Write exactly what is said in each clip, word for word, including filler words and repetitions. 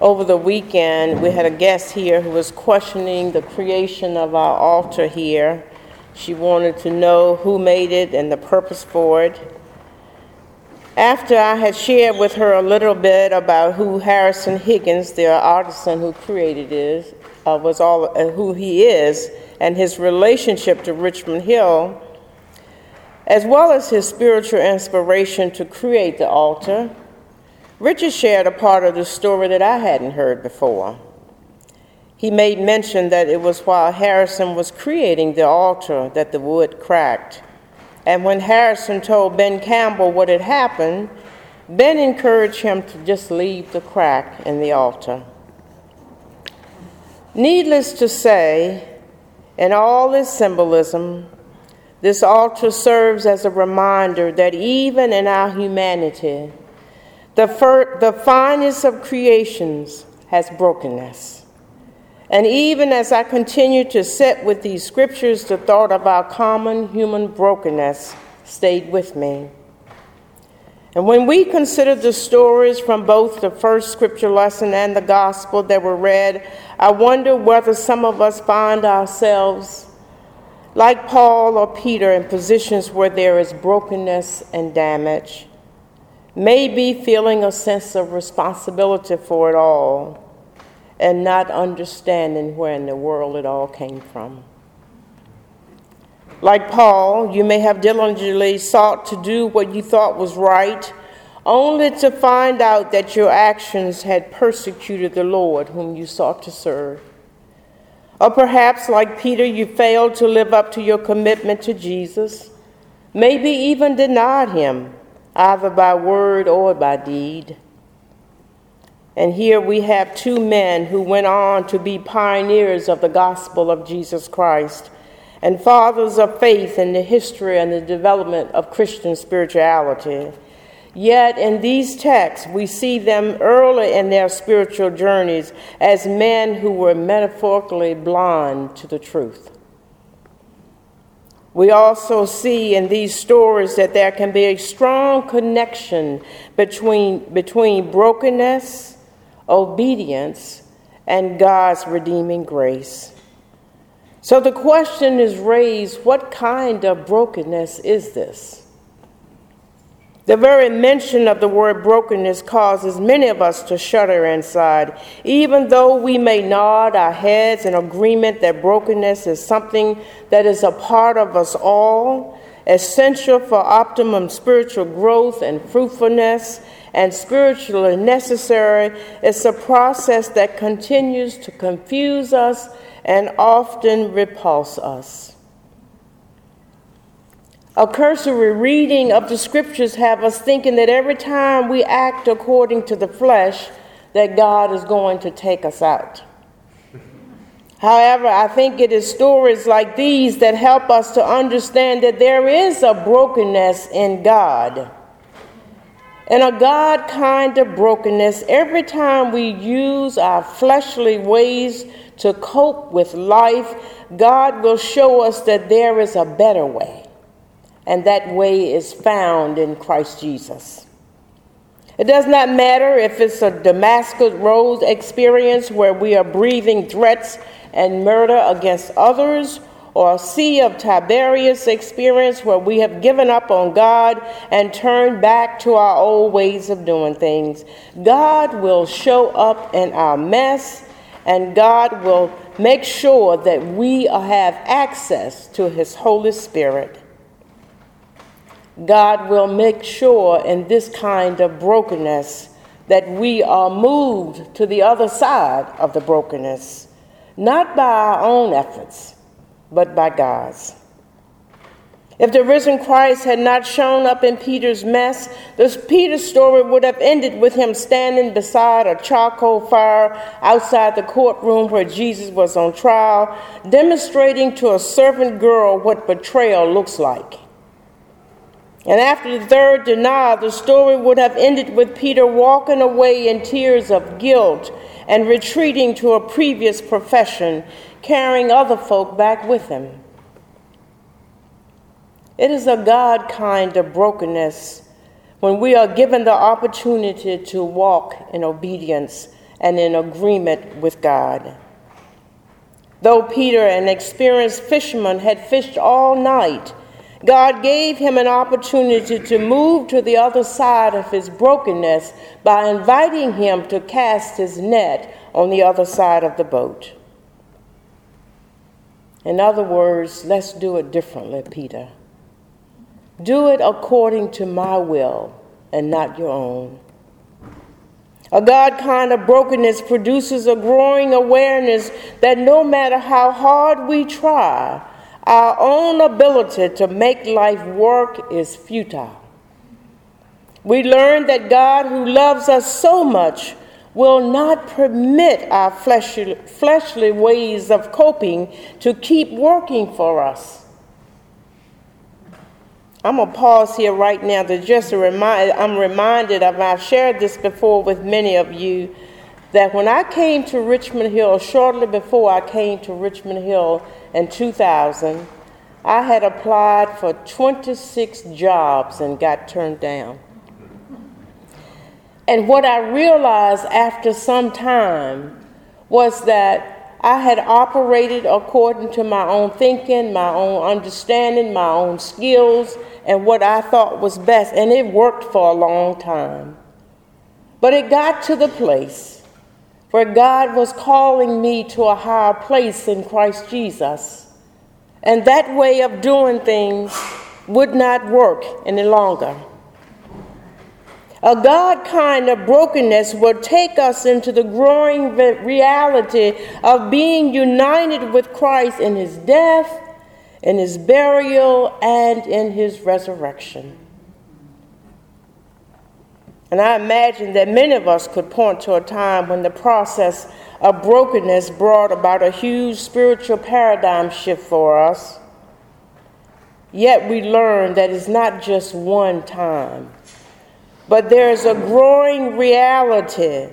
over the weekend, we had a guest here who was questioning the creation of our altar here. She wanted to know who made it and the purpose for it. After I had shared with her a little bit about who Harrison Higgins, the artisan who created it, uh, was all, uh, who he is and his relationship to Richmond Hill, as well as his spiritual inspiration to create the altar, Richard shared a part of the story that I hadn't heard before. He made mention that it was while Harrison was creating the altar that the wood cracked. And when Harrison told Ben Campbell what had happened, Ben encouraged him to just leave the crack in the altar. Needless to say, in all this symbolism, this altar serves as a reminder that even in our humanity, The, fir- the finest of creations has brokenness. And even as I continue to sit with these scriptures, the thought of our common human brokenness stayed with me. And when we consider the stories from both the first scripture lesson and the gospel that were read, I wonder whether some of us find ourselves, like Paul or Peter, in positions where there is brokenness and damage. Maybe feeling a sense of responsibility for it all and not understanding where in the world it all came from. Like Paul, you may have diligently sought to do what you thought was right, only to find out that your actions had persecuted the Lord whom you sought to serve. Or perhaps, like Peter, you failed to live up to your commitment to Jesus, maybe even denied him, either by word or by deed. And here we have two men who went on to be pioneers of the gospel of Jesus Christ and fathers of faith in the history and the development of Christian spirituality. Yet in these texts, we see them early in their spiritual journeys as men who were metaphorically blind to the truth. We also see in these stories that there can be a strong connection between, between brokenness, obedience, and God's redeeming grace. So the question is raised, what kind of brokenness is this? The very mention of the word brokenness causes many of us to shudder inside, even though we may nod our heads in agreement that brokenness is something that is a part of us all, essential for optimum spiritual growth and fruitfulness, and spiritually necessary. It's a process that continues to confuse us and often repulse us. A cursory reading of the scriptures have us thinking that every time we act according to the flesh, that God is going to take us out. However, I think it is stories like these that help us to understand that there is a brokenness in God. And a God kind of brokenness every time we use our fleshly ways to cope with life, God will show us that there is a better way. And that way is found in Christ Jesus. It does not matter if it's a Damascus Road experience where we are breathing threats and murder against others, or a Sea of Tiberias experience where we have given up on God and turned back to our old ways of doing things. God will show up in our mess, and God will make sure that we have access to His Holy Spirit. God will make sure in this kind of brokenness that we are moved to the other side of the brokenness, not by our own efforts, but by God's. If the risen Christ had not shown up in Peter's mess, this Peter's story would have ended with him standing beside a charcoal fire outside the courtroom where Jesus was on trial, demonstrating to a servant girl what betrayal looks like. And after the third denial, the story would have ended with Peter walking away in tears of guilt and retreating to a previous profession, carrying other folk back with him. It is a God kind of brokenness when we are given the opportunity to walk in obedience and in agreement with God. Though Peter, an experienced fisherman, had fished all night, God gave him an opportunity to move to the other side of his brokenness by inviting him to cast his net on the other side of the boat. In other words, let's do it differently, Peter. Do it according to my will and not your own. A God kind of brokenness produces a growing awareness that no matter how hard we try, our own ability to make life work is futile. We learn that God, who loves us so much, will not permit our fleshly, fleshly ways of coping to keep working for us. I'm going to pause here right now to just remind, I'm reminded of, I've shared this before with many of you, that when I came to Richmond Hill, shortly before I came to Richmond Hill in two thousand, I had applied for twenty-six jobs and got turned down. And what I realized after some time was that I had operated according to my own thinking, my own understanding, my own skills, and what I thought was best. And it worked for a long time. But it got to the place where God was calling me to a higher place in Christ Jesus. And that way of doing things would not work any longer. A God kind of brokenness will take us into the growing reality of being united with Christ in his death, in his burial, and in his resurrection. And I imagine that many of us could point to a time when the process of brokenness brought about a huge spiritual paradigm shift for us. Yet we learn that it's not just one time. But there is a growing reality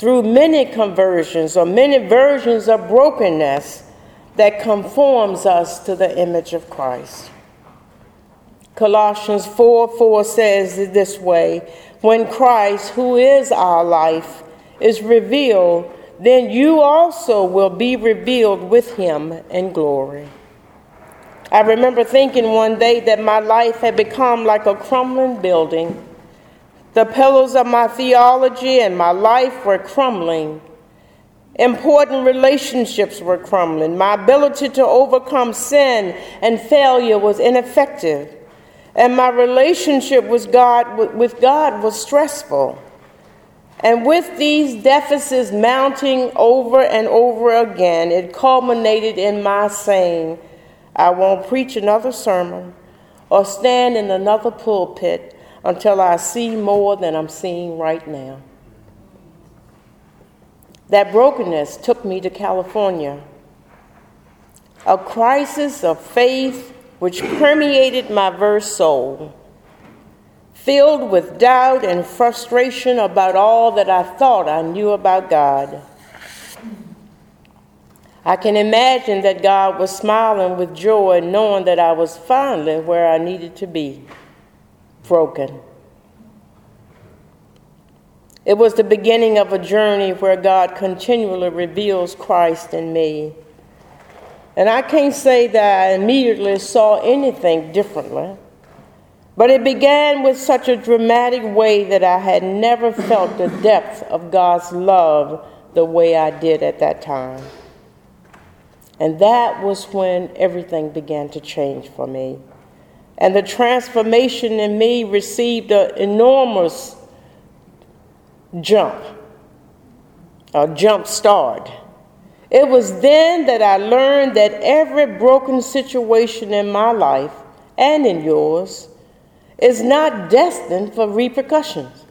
through many conversions or many versions of brokenness that conforms us to the image of Christ. Colossians four four says it this way, when Christ, who is our life, is revealed, then you also will be revealed with him in glory. I remember thinking one day that my life had become like a crumbling building. The pillars of my theology and my life were crumbling. Important relationships were crumbling. My ability to overcome sin and failure was ineffective. And my relationship with God, with God was stressful. And with these deficits mounting over and over again, it culminated in my saying, I won't preach another sermon or stand in another pulpit until I see more than I'm seeing right now. That brokenness took me to California. A crisis of faith which permeated my very soul, filled with doubt and frustration about all that I thought I knew about God. I can imagine that God was smiling with joy, knowing that I was finally where I needed to be. Broken. It was the beginning of a journey where God continually reveals Christ in me. And I can't say that I immediately saw anything differently, but it began with such a dramatic way that I had never felt the depth of God's love the way I did at that time. And that was when everything began to change for me. And the transformation in me received an enormous jump, a jump start. It was then that I learned that every broken situation in my life and in yours is not destined for repercussions.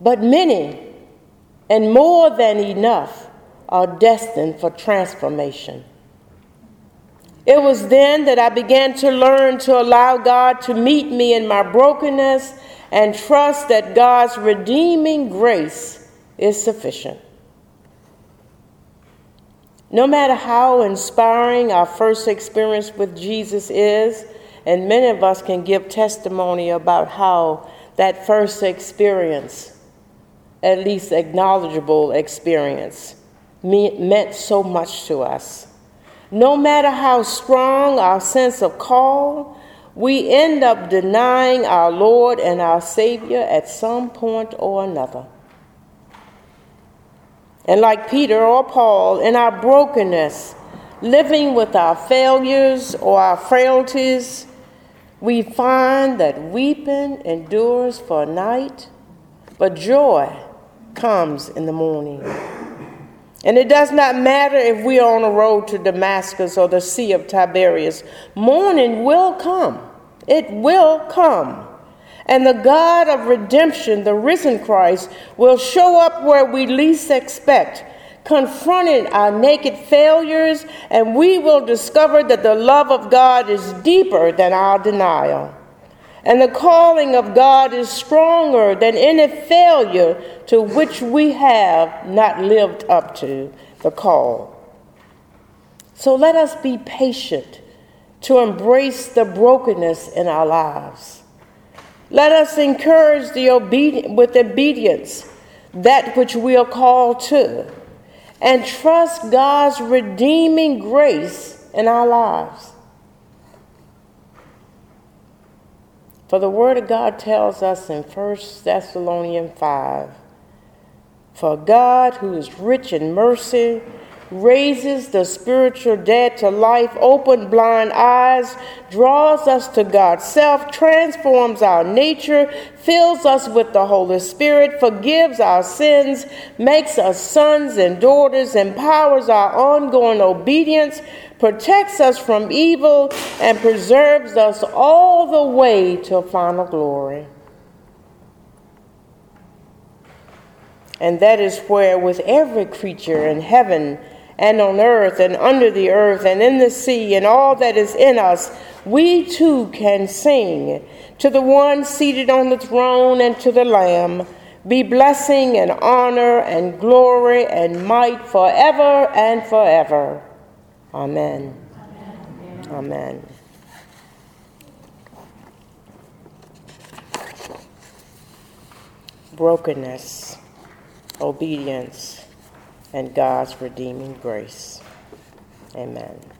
But many, and more than enough, are destined for transformation. It was then that I began to learn to allow God to meet me in my brokenness and trust that God's redeeming grace is sufficient. No matter how inspiring our first experience with Jesus is, and many of us can give testimony about how that first experience at least acknowledgeable experience, meant so much to us. No matter how strong our sense of call, we end up denying our Lord and our Savior at some point or another. And like Peter or Paul, in our brokenness, living with our failures or our frailties, we find that weeping endures for a night, but joy comes in the morning. And it does not matter if we are on the road to Damascus or the Sea of Tiberias. Morning will come. It will come. And the God of redemption, the risen Christ, will show up where we least expect, confronting our naked failures, and we will discover that the love of God is deeper than our denial. And the calling of God is stronger than any failure to which we have not lived up to the call. So let us be patient to embrace the brokenness in our lives. Let us encourage the obedient with obedience that which we are called to, and trust God's redeeming grace in our lives. For the word of God tells us in First Thessalonians five, for God, who is rich in mercy, raises the spiritual dead to life, opens blind eyes, draws us to God's self, transforms our nature, fills us with the Holy Spirit, forgives our sins, makes us sons and daughters, empowers our ongoing obedience, protects us from evil, and preserves us all the way to final glory. And that is where, with every creature in heaven and on earth and under the earth and in the sea and all that is in us, we too can sing to the one seated on the throne and to the Lamb, be blessing and honor and glory and might forever and forever. Amen. Amen. Amen. Brokenness, obedience, and God's redeeming grace. Amen.